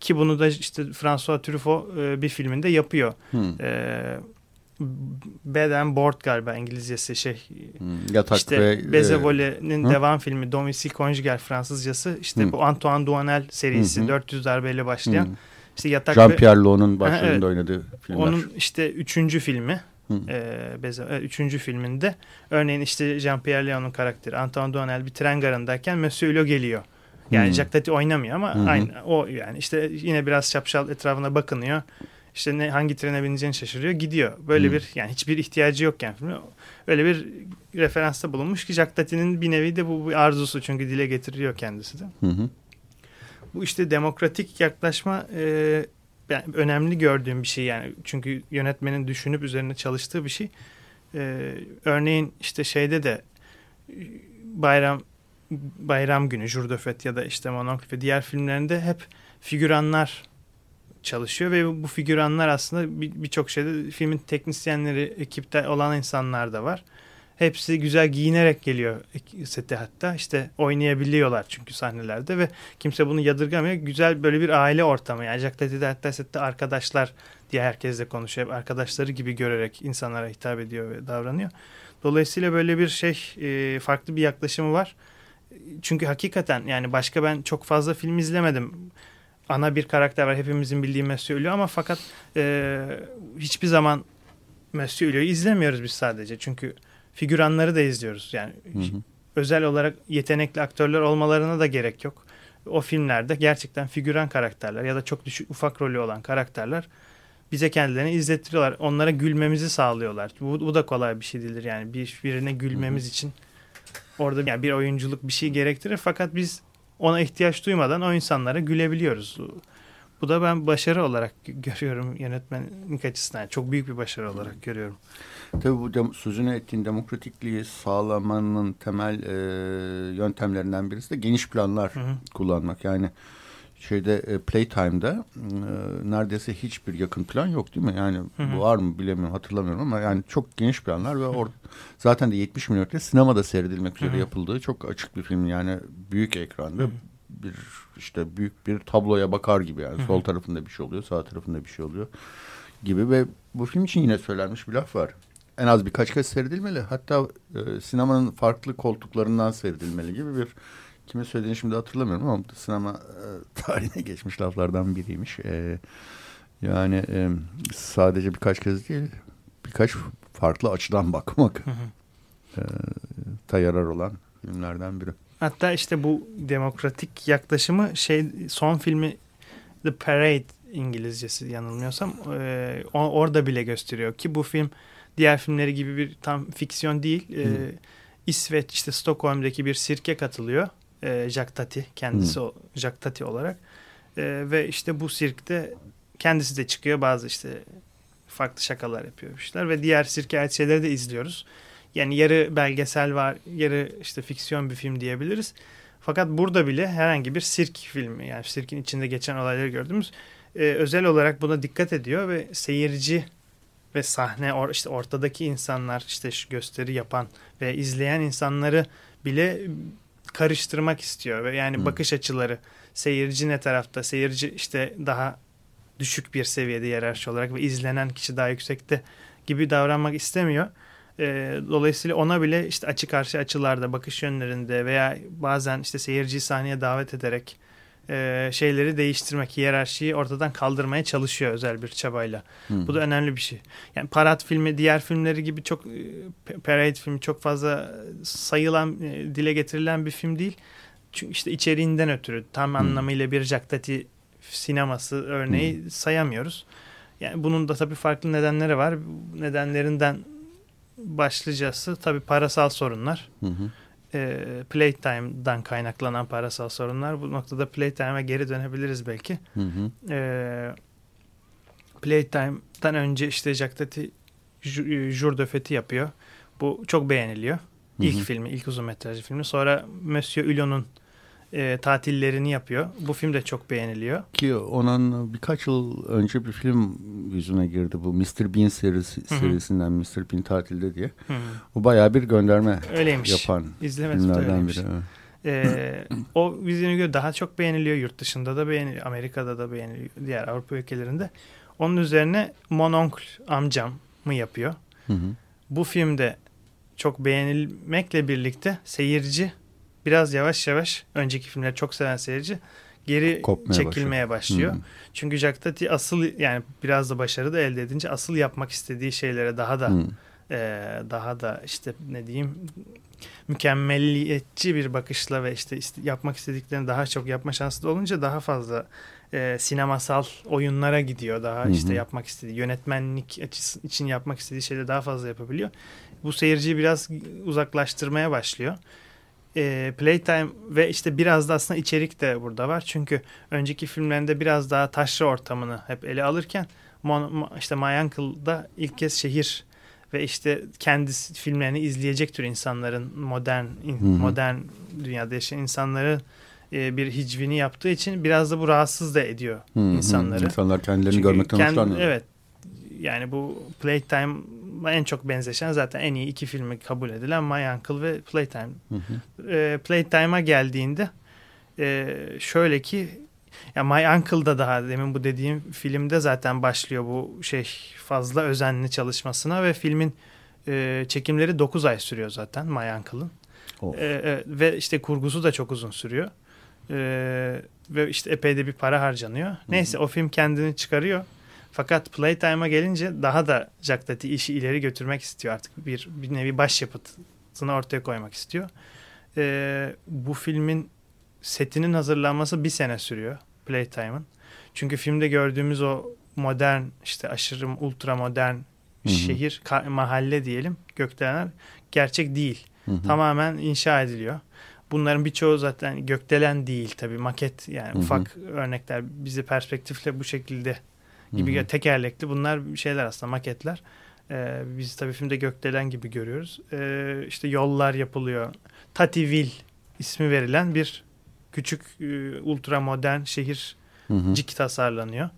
Ki bunu da işte François Truffaut bir filminde yapıyor. Bed and Board galiba İngilizcesi yatak işte ve Bezevole'nin devam filmi Domicile Conjugal Fransızcası işte bu Antoine Duanel serisi 400 darbeyle başlayan işte yatak Jean-Pierre Lo'nun başrolünde oynadığı filmler. Onun işte 3. filmi. Üçüncü filminde örneğin işte Jean-Pierre Léon'un karakteri Antoine Duanel bir tren garındayken Monsieur Le geliyor. Yani Jacques Tati oynamıyor ama aynı o, yani işte yine biraz çapşal etrafına bakınıyor. İşte hangi trene bineceğini şaşırıyor, gidiyor. Böyle bir, yani hiçbir ihtiyacı yokken filmi öyle bir referansta bulunmuş ki Jacques Tati'nin bir nevi de bu bir arzusu, çünkü dile getiriyor kendisi de. Bu işte demokratik yaklaşma önemli gördüğüm bir şey yani. Çünkü yönetmenin düşünüp üzerine çalıştığı bir şey. Örneğin işte şeyde de Bayram Günü, Jurdöfet ya da işte Mononcle ve diğer filmlerinde hep figüranlar çalışıyor ve bu figüranlar aslında birçok şeyde filmin teknisyenleri, ekipte olan insanlar da var. Hepsi güzel giyinerek geliyor sete, hatta işte oynayabiliyorlar çünkü sahnelerde ve kimse bunu yadırgamıyor. Güzel böyle bir aile ortamı yani. Jacques Tati'de hatta sette arkadaşlar diye herkesle konuşuyor. Arkadaşları gibi görerek insanlara hitap ediyor ve davranıyor. Dolayısıyla böyle bir farklı bir yaklaşımı var. Çünkü hakikaten yani başka ben çok fazla film izlemedim. Ana bir karakter var, hepimizin bildiğini söylüyor ama fakat hiçbir zaman Monsieur Le'yi izlemiyoruz biz sadece. Çünkü figüranları da izliyoruz. Yani özel olarak yetenekli aktörler olmalarına da gerek yok. O filmlerde gerçekten figüran karakterler ya da çok düşük ufak rolü olan karakterler bize kendilerini izlettiriyorlar. Onlara gülmemizi sağlıyorlar. Bu da kolay bir şey değildir. Yani birine gülmemiz için orada yani bir oyunculuk bir şey gerektirir. Fakat biz ona ihtiyaç duymadan o insanlara gülebiliyoruz. Bu da ben başarı olarak görüyorum, yönetmenlik açısından. Yani çok büyük bir başarı olarak görüyorum. Tabii bu sözünü ettiğin demokratikliği sağlamanın temel yöntemlerinden birisi de geniş planlar kullanmak. Yani Playtime'da neredeyse hiçbir yakın plan yok değil mi? Yani bu var mı bilemiyorum, hatırlamıyorum ama yani çok geniş planlar ve zaten de 70 milimetre sinemada seyredilmek üzere yapıldığı çok açık bir film. Yani büyük ekranda bir büyük bir tabloya bakar gibi yani. Sol tarafında bir şey oluyor, sağ tarafında bir şey oluyor gibi ve bu film için yine söylenmiş bir laf var. En az birkaç kez seyredilmeli. Hatta sinemanın farklı koltuklarından seyredilmeli gibi bir, kime söylediğini şimdi hatırlamıyorum ama sinema tarihine geçmiş laflardan biriymiş. Sadece birkaç kez değil, birkaç farklı açıdan bakmak yarar olan filmlerden biri. Hatta işte bu demokratik yaklaşımı son filmi The Parade, İngilizcesi yanılmıyorsam, orada bile gösteriyor ki bu film diğer filmleri gibi bir tam fiksiyon değil. İsveç Stockholm'daki bir sirke katılıyor. Jacques Tati kendisi Jacques Tati olarak ve bu sirkte kendisi de çıkıyor, bazı farklı şakalar yapıyormuşlar ve diğer sirke ait şeyleri de izliyoruz. Yani yarı belgesel var, yarı fiksiyon bir film diyebiliriz. Fakat burada bile herhangi bir sirk filmi, yani sirkin içinde geçen olayları gördüğümüz, özel olarak buna dikkat ediyor ve seyirci ve sahne, ortadaki insanlar, gösteri yapan ve izleyen insanları bile karıştırmak istiyor. Ve yani bakış açıları, seyirci ne tarafta, seyirci daha düşük bir seviyede hiyerarşi olarak ve izlenen kişi daha yüksekte gibi davranmak istemiyor. Dolayısıyla ona bile açı karşı açılarda, bakış yönlerinde veya bazen seyirciyi sahneye davet ederek şeyleri değiştirmek, hiyerarşiyi ortadan kaldırmaya çalışıyor özel bir çabayla. Bu da önemli bir şey. Yani Parat filmi, diğer filmleri gibi çok, Parade filmi çok fazla sayılan, dile getirilen bir film değil. Çünkü içeriğinden ötürü tam anlamıyla bir Jacques Tati sineması örneği sayamıyoruz. Yani bunun da tabii farklı nedenleri var. Nedenlerinden başlıcası tabii parasal sorunlar. playtime'dan kaynaklanan parasal sorunlar. Bu noktada playtime'a geri dönebiliriz belki. Playtime'dan önce işte Jacques Tati Jour de Fête'i yapıyor. Bu çok beğeniliyor. İlk uzun metrajlı filmi. Sonra Monsieur Hulot'un tatillerini yapıyor. Bu film de çok beğeniliyor. Ki ondan birkaç yıl önce bir film yüzüne girdi. Bu Mr. Bean serisinden Mr. Bean tatilde diye. Bu bayağı bir gönderme yapan filmlerden biri. O vizyona göre daha çok beğeniliyor. Yurt dışında da beğeniliyor. Amerika'da da beğeniliyor. Diğer Avrupa ülkelerinde. Onun üzerine Mononcle Amcam'ı yapıyor. Bu filmde çok beğenilmekle birlikte seyirci biraz yavaş yavaş, önceki filmleri çok seven seyirci geri çekilmeye başlıyor. Çünkü Jacques Tati asıl, yani biraz da başarı da elde edince asıl yapmak istediği şeylere daha da daha da işte ne diyeyim, mükemmeliyetçi bir bakışla ve işte yapmak istediklerini daha çok yapma şansı da olunca daha fazla sinemasal oyunlara gidiyor. Daha işte yapmak istediği, yönetmenlik açısı için yapmak istediği şeyleri daha fazla yapabiliyor. Bu seyirciyi biraz uzaklaştırmaya başlıyor. Playtime ve işte biraz da aslında içerik de burada var. Çünkü önceki filmlerinde biraz daha taşra ortamını hep ele alırken işte My Uncle'da ilk kez şehir ve işte kendisi filmlerini izleyecek tür insanların, modern dünyada yaşayan insanların bir hicvini yaptığı için biraz da bu rahatsız da ediyor insanları. İnsanlar kendilerini görmekten hoşlanmıyor. Evet. Yani bu Playtime en çok benzeşen, zaten en iyi iki filmi kabul edilen My Uncle ve Playtime. Playtime'a geldiğinde şöyle ki, ya My Uncle'da daha demin bu dediğim filmde zaten başlıyor bu şey fazla özenli çalışmasına ve filmin çekimleri 9 ay sürüyor zaten My Uncle'ın. Ve işte kurgusu da çok uzun sürüyor. Ve işte epey de bir para harcanıyor. Neyse o film kendini çıkarıyor. Fakat Playtime'a gelince daha da Jacques Tati işi ileri götürmek istiyor artık. Bir nevi başyapıtını ortaya koymak istiyor. Bu filmin setinin hazırlanması bir sene sürüyor Playtime'ın. Çünkü filmde gördüğümüz o modern, işte aşırı ultra modern şehir, mahalle diyelim, gökdelenler gerçek değil. Tamamen inşa ediliyor. Bunların birçoğu zaten gökdelen değil tabii, maket yani ufak örnekler bizi perspektifle bu şekilde gibi tekerlekli bunlar şeyler aslında maketler. Biz tabii filmde gökdelen gibi görüyoruz. İşte yollar yapılıyor. Tativille ismi verilen bir küçük ultra modern şehircik tasarlanıyor.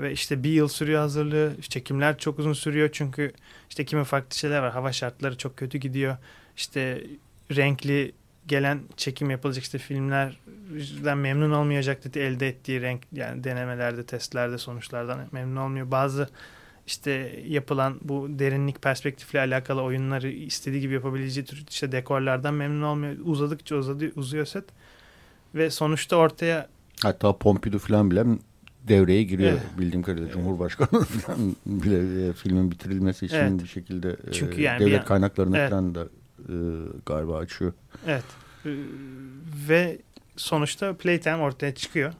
Ve işte bir yıl sürüyor hazırlığı. Çekimler çok uzun sürüyor çünkü işte kimi farklı şeyler var. Hava şartları çok kötü gidiyor. İşte renkli gelen çekim yapılacak işte filmlerden memnun olmayacak dedi, elde ettiği renk yani denemelerde, testlerde sonuçlardan memnun olmuyor. Bazı işte yapılan bu derinlik perspektifle alakalı oyunları istediği gibi yapabileceği tür işte dekorlardan memnun olmuyor. Uzadıkça uzuyor set ve sonuçta ortaya, hatta Pompidou falan bile devreye giriyor bildiğim kadarıyla. Cumhurbaşkanı falan bile filmin bitirilmesi için bir şekilde çünkü yani devlet kaynaklarını falan da galiba açıyor. Evet. Ve sonuçta Playtime ortaya çıkıyor.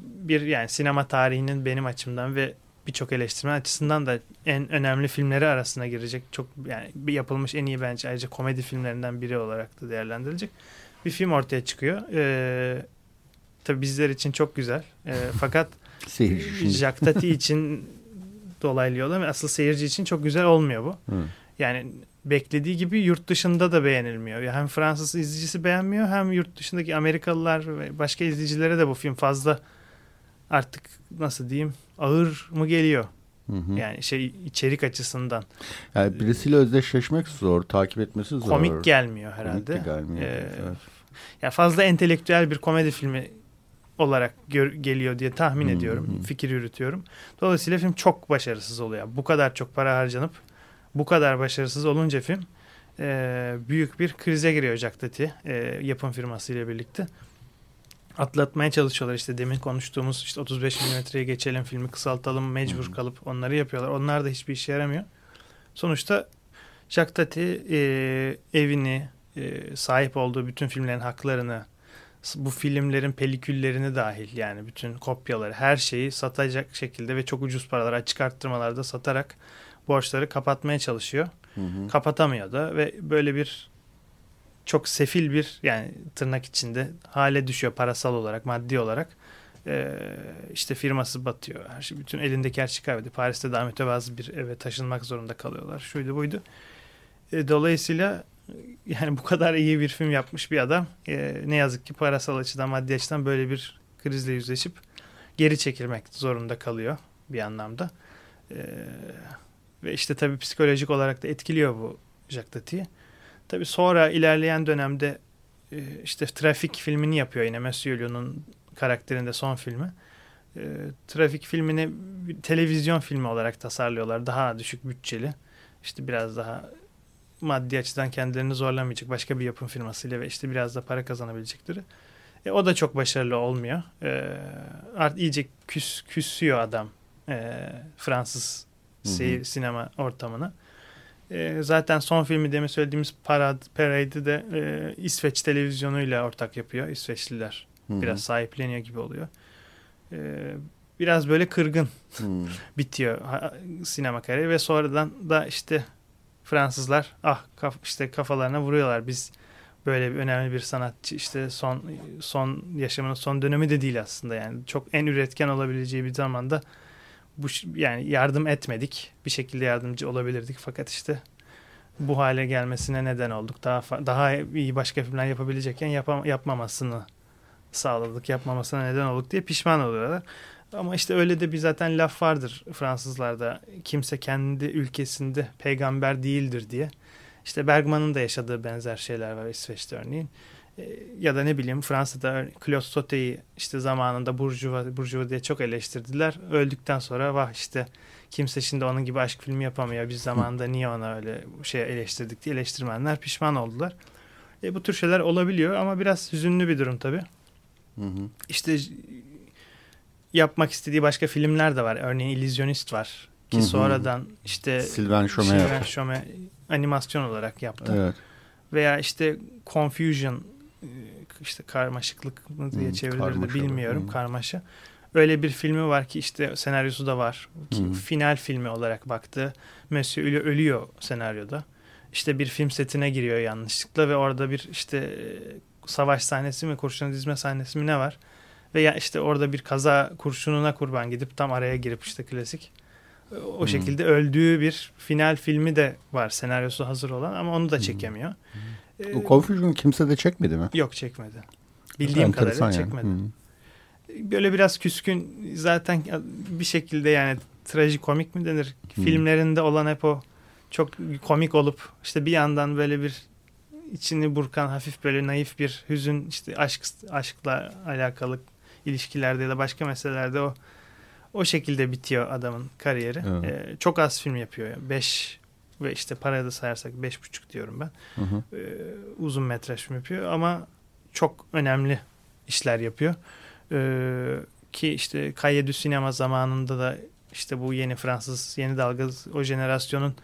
Bir yani sinema tarihinin benim açımdan ve birçok eleştirmen açısından da en önemli filmleri arasına girecek. Çok yani yapılmış en iyi, bence ayrıca komedi filmlerinden biri olarak da değerlendirilecek. Bir film ortaya çıkıyor. Tabii bizler için çok güzel. Fakat Jacques Tati için dolaylı yolda ve asıl seyirci için çok güzel olmuyor bu. Yani beklediği gibi yurt dışında da beğenilmiyor. Hem Fransız izleyicisi beğenmiyor, hem yurt dışındaki Amerikalılar ve başka izleyicilere de bu film fazla artık nasıl diyeyim ağır mı geliyor? Yani içerik açısından. Yani birisiyle özdeşleşmek zor, takip etmesi zor. Komik gelmiyor herhalde. Komik de gelmiyor. Evet. Ya fazla entelektüel bir komedi filmi olarak geliyor diye tahmin ediyorum, fikir yürütüyorum. Dolayısıyla film çok başarısız oluyor. Bu kadar çok para harcanıp bu kadar başarısız olunca film büyük bir krize giriyor Jacques Tati yapım firmasıyla birlikte. Atlatmaya çalışıyorlar, işte demin konuştuğumuz işte 35 milimetreye geçelim, filmi kısaltalım, mecbur kalıp onları yapıyorlar. Onlar da hiçbir işe yaramıyor. Sonuçta Jacques Tati evini, sahip olduğu bütün filmlerin haklarını, bu filmlerin peliküllerini dahil yani bütün kopyaları, her şeyi satacak şekilde ve çok ucuz paralara açık arttırmalarda satarak borçları kapatmaya çalışıyor. Kapatamıyor da ve böyle bir çok sefil bir, yani tırnak içinde hale düşüyor parasal olarak, maddi olarak. İşte firması batıyor. Her şey, bütün elindeki her şey kaybediyor. Paris'te daha mütevazı bir eve taşınmak zorunda kalıyorlar. Şuydu buydu. Dolayısıyla yani bu kadar iyi bir film yapmış bir adam ne yazık ki parasal açıdan, maddi açıdan böyle bir krizle yüzleşip geri çekilmek zorunda kalıyor bir anlamda. Ve işte tabii psikolojik olarak da etkiliyor bu Jacques Tati'yi. Tabii sonra ilerleyen dönemde işte Trafik filmini yapıyor yine Monsieur Lyon'un karakterinde, son filmi. Trafik filmini televizyon filmi olarak tasarlıyorlar. Daha düşük bütçeli. İşte biraz daha maddi açıdan kendilerini zorlamayacak başka bir yapım firmasıyla ve işte biraz da para kazanabilecekleri. O da çok başarılı olmuyor. Artık iyice küsüyor adam Fransız sinema ortamına. Zaten son filmi demin söylediğimiz Parade'i de İsveç televizyonuyla ortak yapıyor. İsveçliler biraz sahipleniyor gibi oluyor. Biraz böyle kırgın bitiyor sinema kariyeri ve sonradan da işte Fransızlar işte kafalarına vuruyorlar. Biz böyle bir önemli bir sanatçı, işte son yaşamının son dönemi de değil aslında, yani çok en üretken olabileceği bir zamanda bu, yani yardım etmedik, bir şekilde yardımcı olabilirdik fakat işte bu hale gelmesine neden olduk. Daha iyi başka filmler yapabilecekken yapmamasını sağladık, yapmamasına neden olduk diye pişman oluyorlar. Ama işte öyle de bir zaten laf vardır Fransızlarda, kimse kendi ülkesinde peygamber değildir diye. İşte Bergman'ın da yaşadığı benzer şeyler var İsveç'te örneğin. Ya da ne bileyim Fransa'da Claude Sauté'yi işte zamanında burjuva diye çok eleştirdiler. Öldükten sonra vah işte kimse şimdi onun gibi aşk filmi yapamıyor. Biz zamanında niye ona öyle şey eleştirdik diye eleştirmenler pişman oldular. Bu tür şeyler olabiliyor ama biraz hüzünlü bir durum tabii. Hı hı. İşte yapmak istediği başka filmler de var. Örneğin İllüzyonist var ki sonradan işte Sylvain Chomet animasyon olarak yaptı. Evet. Veya işte Confusion, işte karmaşıklık mı diye çevrilir bilmiyorum, karmaşa. Öyle bir filmi var ki işte senaryosu da var. Final filmi olarak baktı. Monsieur ölüyor senaryoda. İşte bir film setine giriyor yanlışlıkla ve orada bir işte savaş sahnesi mi, kurşuna dizme sahnesi mi ne var? Veya işte orada bir kaza, kurşununa kurban gidip tam araya girip işte klasik. O şekilde öldüğü bir final filmi de var, senaryosu hazır olan ama onu da çekemiyor. O Confusion'u kimse de çekmedi mi? Yok, çekmedi. Bildiğim kadarıyla yani. Çekmedi. Böyle biraz küskün zaten bir şekilde, yani trajikomik mi denir? Filmlerinde olan hep o çok komik olup işte bir yandan böyle bir içini burkan hafif böyle naif bir hüzün, işte aşkla alakalı ilişkilerde ya da başka meselelerde o şekilde bitiyor adamın kariyeri. Evet. Çok az film yapıyor. 5 ve işte parayı da sayarsak 5,5 diyorum ben. Uzun metraj film yapıyor ama çok önemli işler yapıyor. Ki işte Cahiers du Cinema zamanında da işte bu yeni Fransız, yeni dalga, o jenerasyonun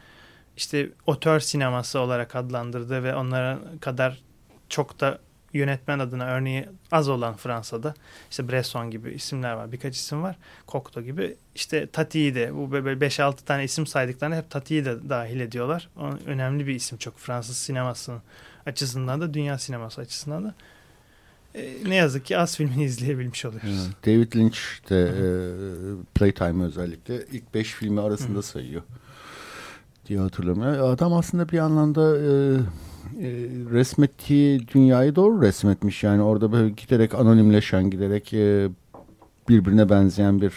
işte otör sineması olarak adlandırdığı ve onlara kadar çok da yönetmen adına örneği az olan Fransa'da işte Bresson gibi isimler var. Birkaç isim var. Cocteau gibi. İşte Tati'yi de, bu böyle 5-6 tane isim saydıklarında hep Tati'yi de dahil ediyorlar. O önemli bir isim çok. Fransız sinemasının açısından da, dünya sineması açısından da. Ne yazık ki az filmini izleyebilmiş oluyoruz. David Lynch de Playtime'ı özellikle ilk 5 filmi arasında sayıyor diye hatırlamıyor. Adam aslında bir anlamda resmettiği dünyayı doğru resmetmiş. Yani orada böyle giderek anonimleşen, giderek birbirine benzeyen bir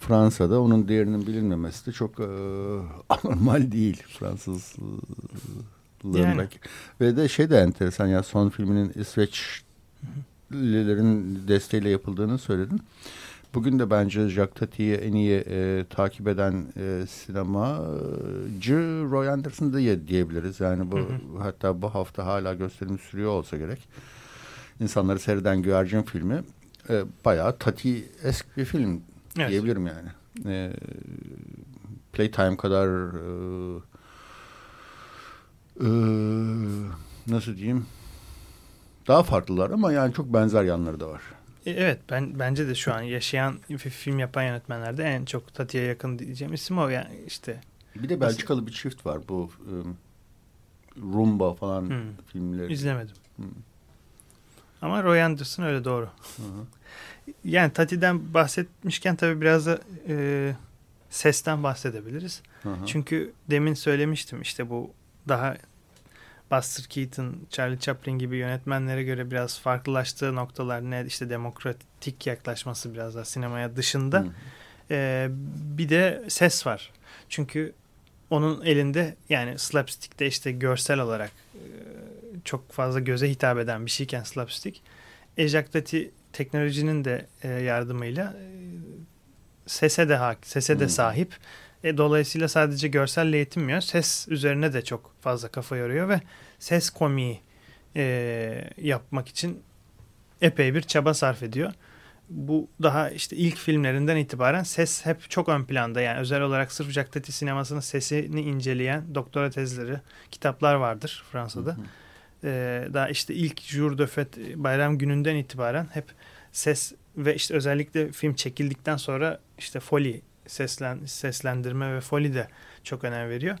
Fransa'da onun değerinin bilinmemesi de çok anormal değil. Fransızlığın yani. Belki. Ve de şey de enteresan ya, son filminin İsveçlilerin desteğiyle yapıldığını söyledin. Bugün de bence Jacques Tati'yi en iyi takip eden sinemacı Roy Andersson diyebiliriz. Yani bu hatta bu hafta hala gösterim sürüyor olsa gerek. İnsanları seyreden güvercin filmi bayağı Tati eski bir film diyebilirim yani. Playtime kadar nasıl diyeyim? Daha farklılar ama yani çok benzer yanları da var. Evet, bence de şu an yaşayan, film yapan yönetmenlerde en çok Tati'ye yakın diyeceğim isim o yani işte. Bir de Belçikalı bir çift var bu Rumba falan filmleri. İzlemedim. Ama Roy Anderson öyle, doğru. Yani Tati'den bahsetmişken tabii biraz da sesten bahsedebiliriz. Çünkü demin söylemiştim işte bu daha Buster Keaton, Charlie Chaplin gibi yönetmenlere göre biraz farklılaştığı noktalar ne? İşte demokratik yaklaşması biraz daha sinemaya dışında. Bir de ses var. Çünkü onun elinde yani slapstick'te işte görsel olarak çok fazla göze hitap eden bir şeyken slapstick, ejaktati teknolojinin de yardımıyla sese de sahip. Dolayısıyla sadece görselle yetinmiyor. Ses üzerine de çok fazla kafa yoruyor ve ses komiği yapmak için epey bir çaba sarf ediyor. Bu daha işte ilk filmlerinden itibaren ses hep çok ön planda. Yani özel olarak sırf Jacques Tati sinemasının sesini inceleyen doktora tezleri, kitaplar vardır Fransa'da. Daha işte ilk Jour de Fête bayram gününden itibaren hep ses ve işte özellikle film çekildikten sonra işte Foley, seslendirme ve Foley de çok önem veriyor.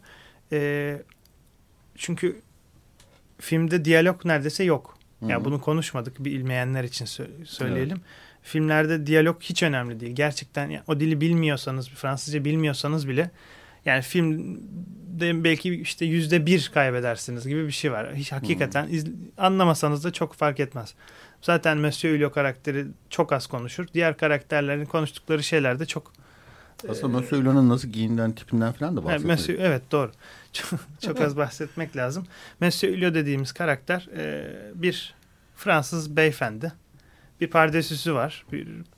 Çünkü filmde diyalog neredeyse yok. Yani bunu konuşmadık, bilmeyenler için söyleyelim. Evet. Filmlerde diyalog hiç önemli değil. Gerçekten yani o dili bilmiyorsanız, Fransızca bilmiyorsanız bile yani filmde belki işte %1 kaybedersiniz gibi bir şey var. Hiç hakikaten anlamasanız da çok fark etmez. Zaten Monsieur Hulot karakteri çok az konuşur. Diğer karakterlerin konuştukları şeyler de çok... Aslında Monsieur Hulot'un nasıl giyimden, tipinden falan da bahsetmek. Evet, doğru. Çok az bahsetmek lazım. Monsieur Hulot dediğimiz karakter bir Fransız beyefendi. Bir pardesüsü var,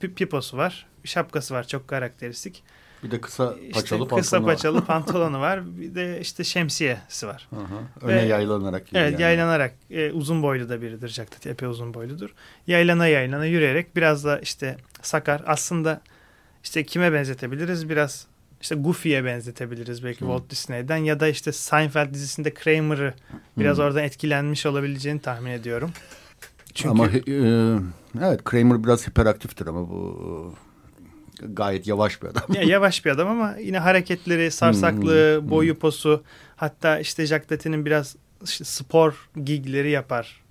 bir piposu var, bir şapkası var, çok karakteristik. Bir de kısa paçalı pantolonu var. Bir de işte şemsiyesi var. Öne yaylanarak. Evet, yani yaylanarak. Uzun boylu da biridir Jacques Tati. Epey uzun boyludur. Yaylana yürüyerek biraz da işte sakar. Aslında işte kime benzetebiliriz? Biraz işte Goofy'ye benzetebiliriz belki, Walt Disney'den. Ya da işte Seinfeld dizisinde Kramer'ı biraz oradan etkilenmiş olabileceğini tahmin ediyorum. Çünkü... Ama evet, Kramer biraz hiperaktiftir ama bu... Gayet yavaş bir adam. Yavaş bir adam ama yine hareketleri, sarsaklığı, boyu, posu. Hatta işte Jacques Tati'nin biraz işte spor gigleri yapar.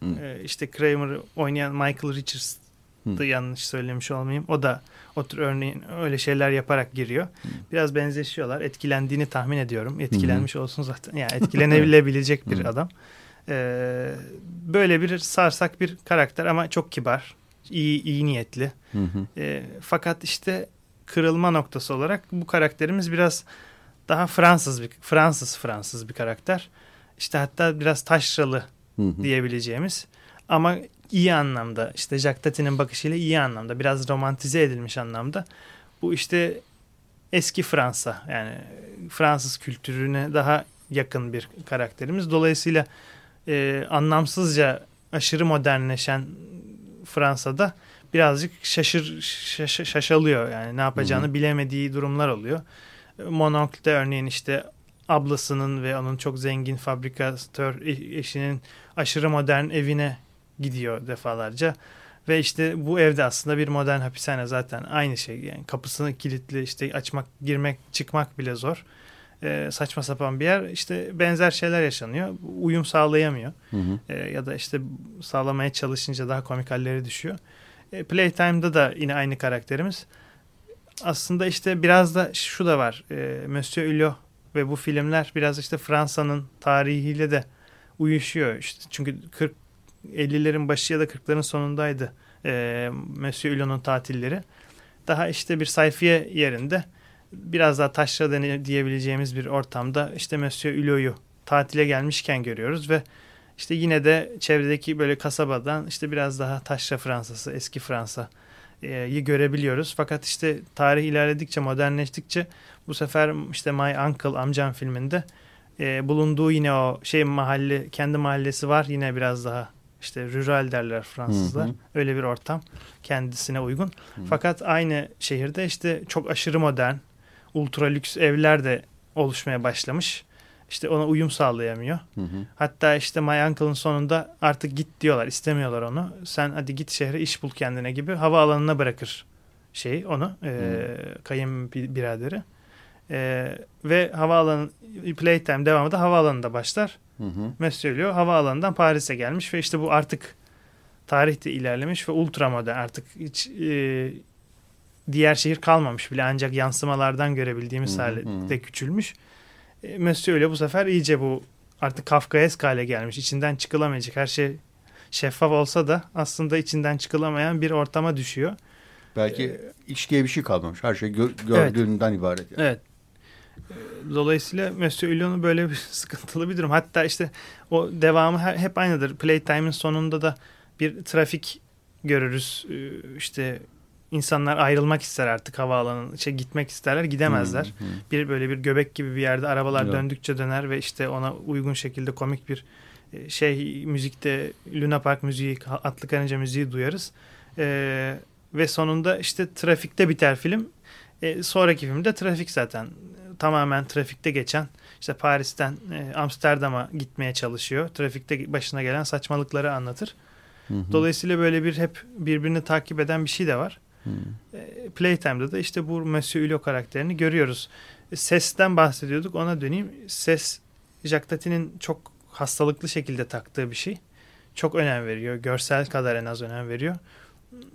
İşte Kramer'ı oynayan Michael Richards da yanlış söylemiş olmayayım. O da o tür örneğin öyle şeyler yaparak giriyor. Biraz benzeşiyorlar. Etkilendiğini tahmin ediyorum. Etkilenmiş olsun zaten. Yani etkilenebilecek bir adam. Böyle bir sarsak bir karakter ama çok kibar. İyi niyetli. Fakat işte kırılma noktası olarak bu karakterimiz biraz daha Fransız bir karakter. İşte hatta biraz taşralı diyebileceğimiz ama iyi anlamda, işte Jacques Tati'nin bakışıyla iyi anlamda, biraz romantize edilmiş anlamda. Bu işte eski Fransa, yani Fransız kültürüne daha yakın bir karakterimiz. Dolayısıyla anlamsızca aşırı modernleşen Fransa'da birazcık şaşalıyor yani, ne yapacağını bilemediği durumlar oluyor. Mononcle'de örneğin işte ablasının ve onun çok zengin fabrikatör eşinin aşırı modern evine gidiyor defalarca ve işte bu evde aslında bir modern hapishane, zaten aynı şey yani, kapısını kilitli, işte açmak, girmek, çıkmak bile zor. Saçma sapan bir yer. İşte benzer şeyler yaşanıyor. Uyum sağlayamıyor. Ya da işte sağlamaya çalışınca daha komik halleri düşüyor. Playtime'da da yine aynı karakterimiz. Aslında işte biraz da şu da var. Monsieur Hulot ve bu filmler biraz işte Fransa'nın tarihiyle de uyuşuyor. İşte çünkü 50'lerin başı ya da 40'ların sonundaydı Monsieur Hulot'un tatilleri. Daha işte bir sayfiye yerinde, biraz daha taşra diyebileceğimiz bir ortamda işte Monsieur Hulot'u tatile gelmişken görüyoruz ve işte yine de çevredeki böyle kasabadan işte biraz daha taşra Fransa'sı, eski Fransa'yı görebiliyoruz. Fakat işte tarih ilerledikçe, modernleştikçe bu sefer işte My Uncle, Amcam filminde bulunduğu yine o şey mahalle, kendi mahallesi var. Yine biraz daha işte rural derler Fransızlar. Öyle bir ortam, kendisine uygun. Fakat aynı şehirde işte çok aşırı modern, ultra lüks evler de oluşmaya başlamış. İşte ona uyum sağlayamıyor. Hatta işte My Uncle'ın sonunda artık git diyorlar. İstemiyorlar onu. Sen hadi git şehre iş bul kendine gibi. Havaalanına bırakır onu. Kayınbiraderi. Ve havaalanı playtime devamı da havaalanında başlar. Mesut havaalanından Paris'e gelmiş ve işte bu artık tarihte ilerlemiş ve ultramoda artık hiç diğer şehir kalmamış bile, ancak yansımalardan görebildiğimiz halde küçülmüş. Mesut bu sefer iyice bu artık Kafkaesk hale gelmiş. İçinden çıkılamayacak, her şey şeffaf olsa da aslında içinden çıkılamayan bir ortama düşüyor. Belki iç diye bir şey kalmamış. Her şey gördüğünden ibaret. Yani. Evet. Dolayısıyla Monsieur Hulot'un böyle bir sıkıntılı bir durum. Hatta işte o devamı hep aynıdır. Playtime'in sonunda da bir trafik görürüz. İşte insanlar ayrılmak ister artık havaalanına. Şey, gitmek isterler, gidemezler. Bir böyle bir göbek gibi bir yerde arabalar döndükçe döner ve işte ona uygun şekilde komik bir şey müzikte, Luna Park müziği, Atlı Karınca müziği duyarız. Ve sonunda işte trafikte biter film. Sonraki filmde trafik zaten tamamen trafikte geçen, işte Paris'ten Amsterdam'a gitmeye çalışıyor. Trafikte başına gelen saçmalıkları anlatır. Dolayısıyla böyle bir hep birbirini takip eden bir şey de var. Playtime'da da işte bu Monsieur Hulot karakterini görüyoruz. Sesten bahsediyorduk, ona döneyim. Ses Jacques Tati'nin çok hastalıklı şekilde taktığı bir şey. Çok önem veriyor. Görsel kadar en az önem veriyor.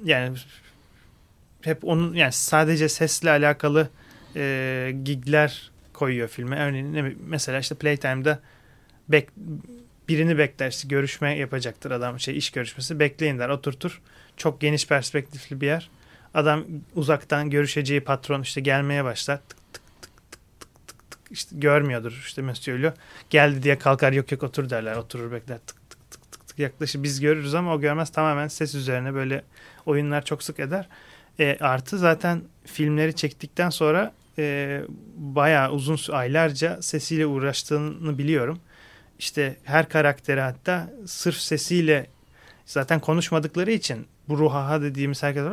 Yani hep onun, yani sadece sesle alakalı gigler koyuyor filme. Örneğin mesela işte Playtime'da birini bekler, işte görüşme yapacaktır adam, şey, iş görüşmesi, bekleyin der, oturtur. Çok geniş perspektifli bir yer. Adam uzaktan görüşeceği patron işte gelmeye başlar. Tık tık tık işte görmüyordur işte Monsieur Hulot. Geldi diye kalkar, yok yok otur derler, oturur bekler, tık tık yaklaşır, biz görürüz ama o görmez. Tamamen ses üzerine böyle oyunlar çok sık eder. Artı zaten filmleri çektikten sonra bayağı uzun aylarca sesiyle uğraştığını biliyorum. İşte her karakteri hatta sırf sesiyle, zaten konuşmadıkları için bu ruhaha dediğimiz herkes,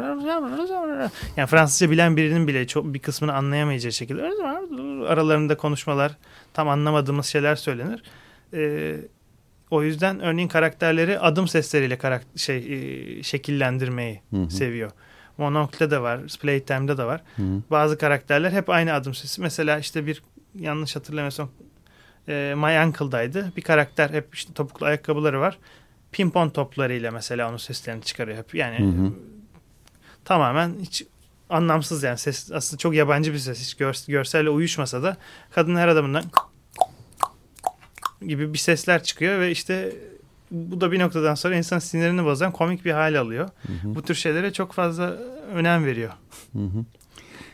yani Fransızca bilen birinin bile çok bir kısmını anlayamayacağı şekilde aralarında konuşmalar, tam anlamadığımız şeyler söylenir. O yüzden örneğin karakterleri adım sesleriyle şekillendirmeyi seviyor. Mononcle'de de var, Playtime'de de var. Bazı karakterler hep aynı adım sesi. Mesela işte bir, yanlış hatırlamıyorsam My Uncle'daydı. Bir karakter hep işte topuklu ayakkabıları var. Pimpon toplarıyla mesela onun seslerini çıkarıyor hep. Yani tamamen hiç anlamsız, yani ses aslında çok yabancı bir ses. Hiç görselle uyuşmasa da kadın her adamından gibi bir sesler çıkıyor ve işte bu da bir noktadan sonra insan sinirini bozan komik bir hal alıyor. Bu tür şeylere çok fazla önem veriyor.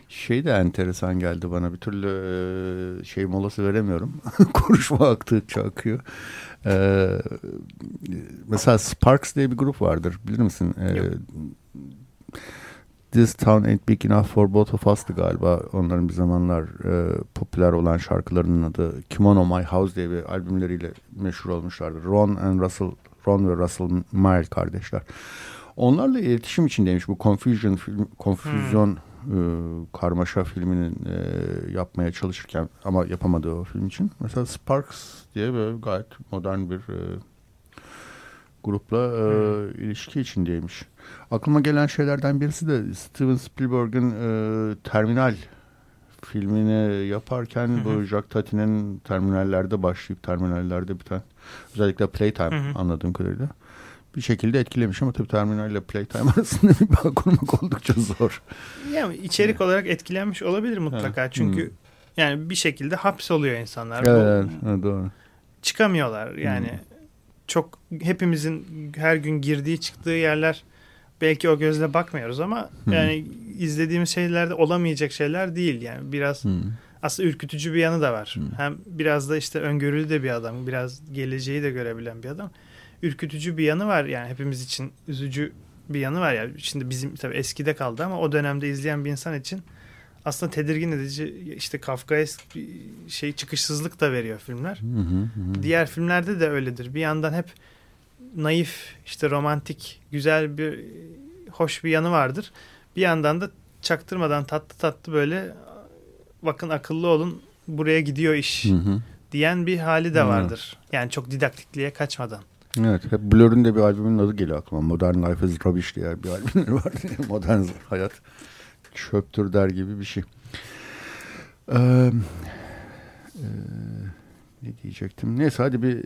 Şey de enteresan geldi bana. Bir türlü şey molası veremiyorum. Konuşma aktığı çakıyor. Mesela Sparks diye bir grup vardır. Bilir misin? This Town Ain't Big Enough for Both of Us'tı galiba. Onların bir zamanlar popüler olan şarkılarının adı. Kimono My House diye bir albümleriyle meşhur olmuşlardı. Ron ve Russell Mael kardeşler. Onlarla iletişim içindeymiş bu Confusion karmaşa filminin yapmaya çalışırken, ama yapamadığı o film için. Mesela Sparks diye böyle gayet modern bir grupla ilişki içindeymiş. Aklıma gelen şeylerden birisi de Steven Spielberg'in Terminal filmini yaparken bu Jacques Tati'nin terminallerde başlayıp terminallerde biten, özellikle Playtime anladığım kadarıyla bir şekilde etkilemiş, ama tabii Terminal ile Playtime arasında bir bağ kurmak oldukça zor. Yani içerik olarak etkilenmiş olabilir mutlaka. Çünkü yani bir şekilde hapsoluyor insanlar. Evet, doğru. Çıkamıyorlar yani. Çok hepimizin her gün girdiği çıktığı yerler, belki o gözle bakmıyoruz ama yani izlediğimiz şeylerde olamayacak şeyler değil yani, biraz aslında ürkütücü bir yanı da var. Hem biraz da işte öngörülü de bir adam, biraz geleceği de görebilen bir adam. Ürkütücü bir yanı var yani, hepimiz için üzücü bir yanı var yani. Şimdi bizim tabii eskide kaldı ama o dönemde izleyen bir insan için aslında tedirgin edici, işte Kafkaesk şey, çıkışsızlık da veriyor filmler. Diğer filmlerde de öyledir. Bir yandan hep naif, işte romantik, güzel bir, hoş bir yanı vardır. Bir yandan da çaktırmadan tatlı tatlı böyle, bakın akıllı olun buraya gidiyor iş diyen bir hali de vardır. Yani çok didaktikliğe kaçmadan. Evet, hep Blur'un de bir albümünün adı geliyor aklıma. Modern Life is Rubbish diye bir albümleri var. Modern hayat çöptür der gibi bir şey. Ne diyecektim? Neyse hadi bir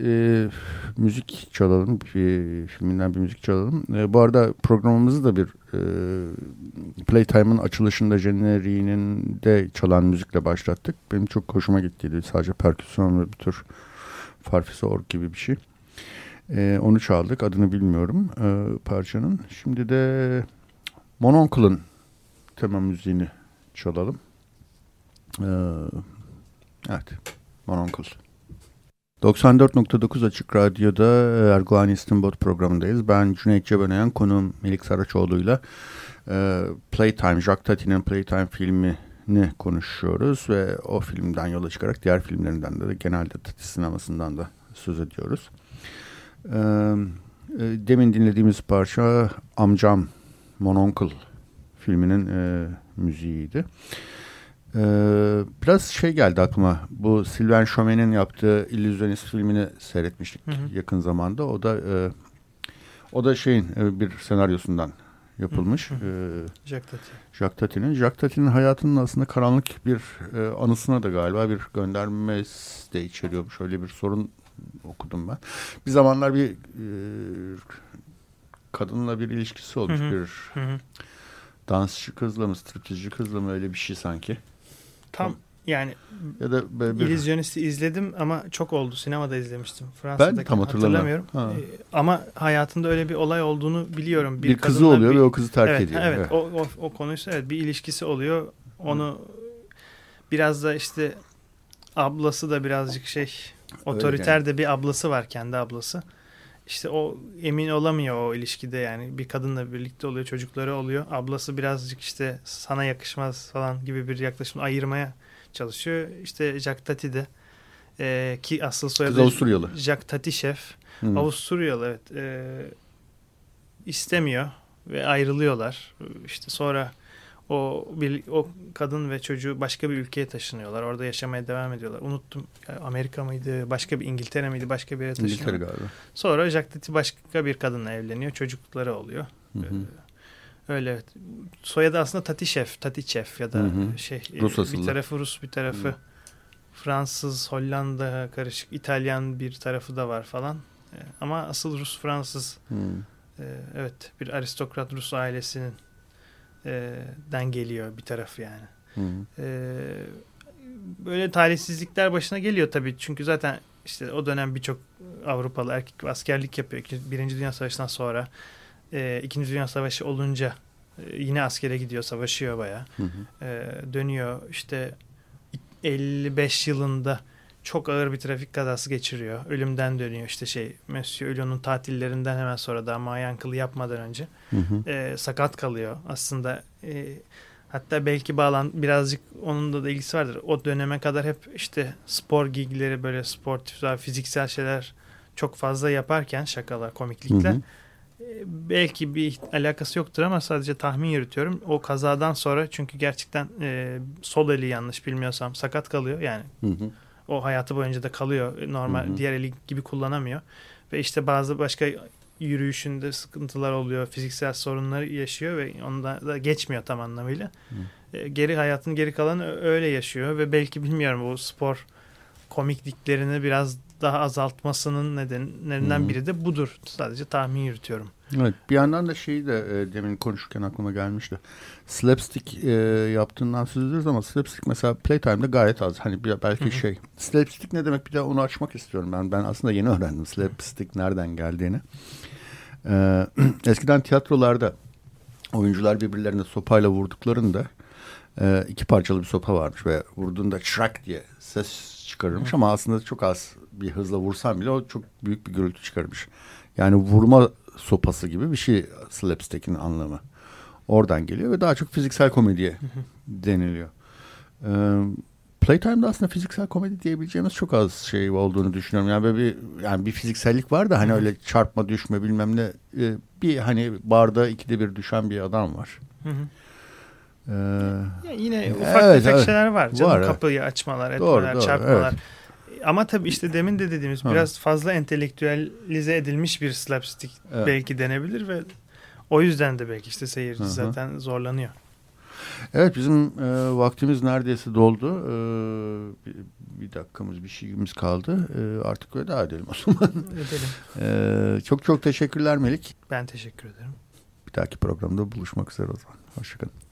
müzik çalalım. Filminden bir müzik çalalım. Bu arada programımızı da bir Playtime'ın açılışında jeneriğinin de çalan müzikle başlattık. Benim çok hoşuma gittiydi. Sadece perküsyon ve bir tür farfisa org gibi bir şey. Onu çaldık. Adını bilmiyorum parçanın. Şimdi de Mononcle'ın tema müziğini çalalım. Evet. Mononcle. 94.9 Açık Radyo'da Erguvan İstinbot programındayız. Ben Cüneyt Cebenayan, konuğum Melik Saraçoğlu'yla Playtime, Jacques Tati'nin Playtime filmini konuşuyoruz ve o filmden yola çıkarak diğer filmlerinden de genelde Tati sinemasından da söz ediyoruz. Demin dinlediğimiz parça Amcam, Mononcle filminin müziğiydi. Biraz şey geldi aklıma, bu Sylvain Chomet'in yaptığı İllüzyonist filmini seyretmiştik yakın zamanda. O da şeyin bir senaryosundan yapılmış. Jacques Tati'nin hayatının aslında karanlık bir anısına da galiba bir göndermesi de içeriyormuş. Öyle bir sorun okudum ben. Bir zamanlar bir kadınla bir ilişkisi olmuş, bir dansçı kızla mı, striptizci kızla mı, öyle bir şey sanki. Tam yani ya da İllüzyonist'i izledim ama çok oldu. Sinemada izlemiştim. Fransa'daki. Ben tam hatırlamıyorum. Ama hayatında öyle bir olay olduğunu biliyorum. Bir kızı oluyor ve o kızı terk ediyor. Evet. O konuysa evet, bir ilişkisi oluyor. Onu biraz da işte ablası da birazcık şey, otoriter yani. De bir ablası var, kendi ablası. İşte o emin olamıyor o ilişkide, yani bir kadınla birlikte oluyor, çocukları oluyor. Ablası birazcık işte sana yakışmaz falan gibi bir yaklaşımla ayırmaya çalışıyor. İşte Jacques Tati de ki asıl soyadı Jacques Tati şef. Avusturyalı evet. İstemiyor ve ayrılıyorlar. İşte sonra o kadın ve çocuğu başka bir ülkeye taşınıyorlar. Orada yaşamaya devam ediyorlar. Unuttum. Amerika mıydı? Başka bir İngiltere miydi? Başka bir yere taşınıyor. İngiltere galiba. Sonra Jacques Tati başka bir kadınla evleniyor. Çocukları oluyor. Öyle. Soyadı aslında Tatiçev ya da şey. Rus asıllı. Bir tarafı Rus, bir tarafı Fransız, Hollanda karışık. İtalyan bir tarafı da var falan. Ama asıl Rus, Fransız. Evet. Bir aristokrat Rus ailesinin den geliyor bir tarafı yani. Böyle talihsizlikler başına geliyor tabii. Çünkü zaten işte o dönem birçok Avrupalı erkek askerlik yapıyor. Birinci Dünya Savaşı'ndan sonra İkinci Dünya Savaşı olunca yine askere gidiyor, savaşıyor bayağı. Dönüyor işte 55 yılında çok ağır bir trafik kazası geçiriyor. Ölümden dönüyor işte şey. Monsieur Hulot'un tatillerinden hemen sonra, daha Mononcle yapmadan önce sakat kalıyor aslında. Hatta belki birazcık onun da ilgisi vardır. O döneme kadar hep işte spor giygileri, böyle sportif, daha fiziksel şeyler çok fazla yaparken, şakalar, komiklikler. Belki bir alakası yoktur ama sadece tahmin yürütüyorum. O kazadan sonra, çünkü gerçekten sol eli yanlış bilmiyorsam sakat kalıyor yani. O hayatı boyunca da kalıyor. Normal diğer eli gibi kullanamıyor. Ve işte bazı başka yürüyüşünde sıkıntılar oluyor. Fiziksel sorunları yaşıyor ve ondan da geçmiyor tam anlamıyla. Hayatın geri kalanı öyle yaşıyor ve belki bilmiyorum, bu spor komikliklerini biraz daha azaltmasının nedenlerinden biri de budur. Sadece tahmin yürütüyorum. Evet, bir yandan da şeyi de demin konuşurken aklıma gelmişti. Slapstick yaptığından söz ediyoruz ama slapstick mesela Playtime'da gayet az. Hani belki şey. Slapstick ne demek, bir de onu açmak istiyorum ben. Ben aslında yeni öğrendim slapstick nereden geldiğini. Eskiden tiyatrolarda oyuncular birbirlerine sopayla vurduklarında iki parçalı bir sopa varmış ve vurduğunda şrak diye ses çıkarırmış ama aslında çok az bir hızla vursam bile o çok büyük bir gürültü çıkarmış. Yani vurma sopası gibi bir şey slapstick'in anlamı. Oradan geliyor ve daha çok fiziksel komediye deniliyor. Playtime'da aslında fiziksel komedi diyebileceğimiz çok az şey olduğunu düşünüyorum. Yani böyle bir fiziksellik var da hani öyle çarpma, düşme, bilmem ne, bir hani barda 2'de 1 düşen bir adam var. Yine ufak tefek şeyler var. Canım, var kapıyı açmalar, etmeler, doğru, çarpmalar. Evet. Ama tabii işte demin de dediğimiz biraz fazla entelektüelize edilmiş bir slapstick belki denebilir ve o yüzden de belki işte seyirci zaten zorlanıyor. Evet, bizim vaktimiz neredeyse doldu. Bir dakikamız, bir şeyimiz kaldı. Artık veda edelim o zaman. Edelim. Çok çok teşekkürler Melik. Ben teşekkür ederim. Bir dahaki programda buluşmak üzere o zaman. Hoşçakalın.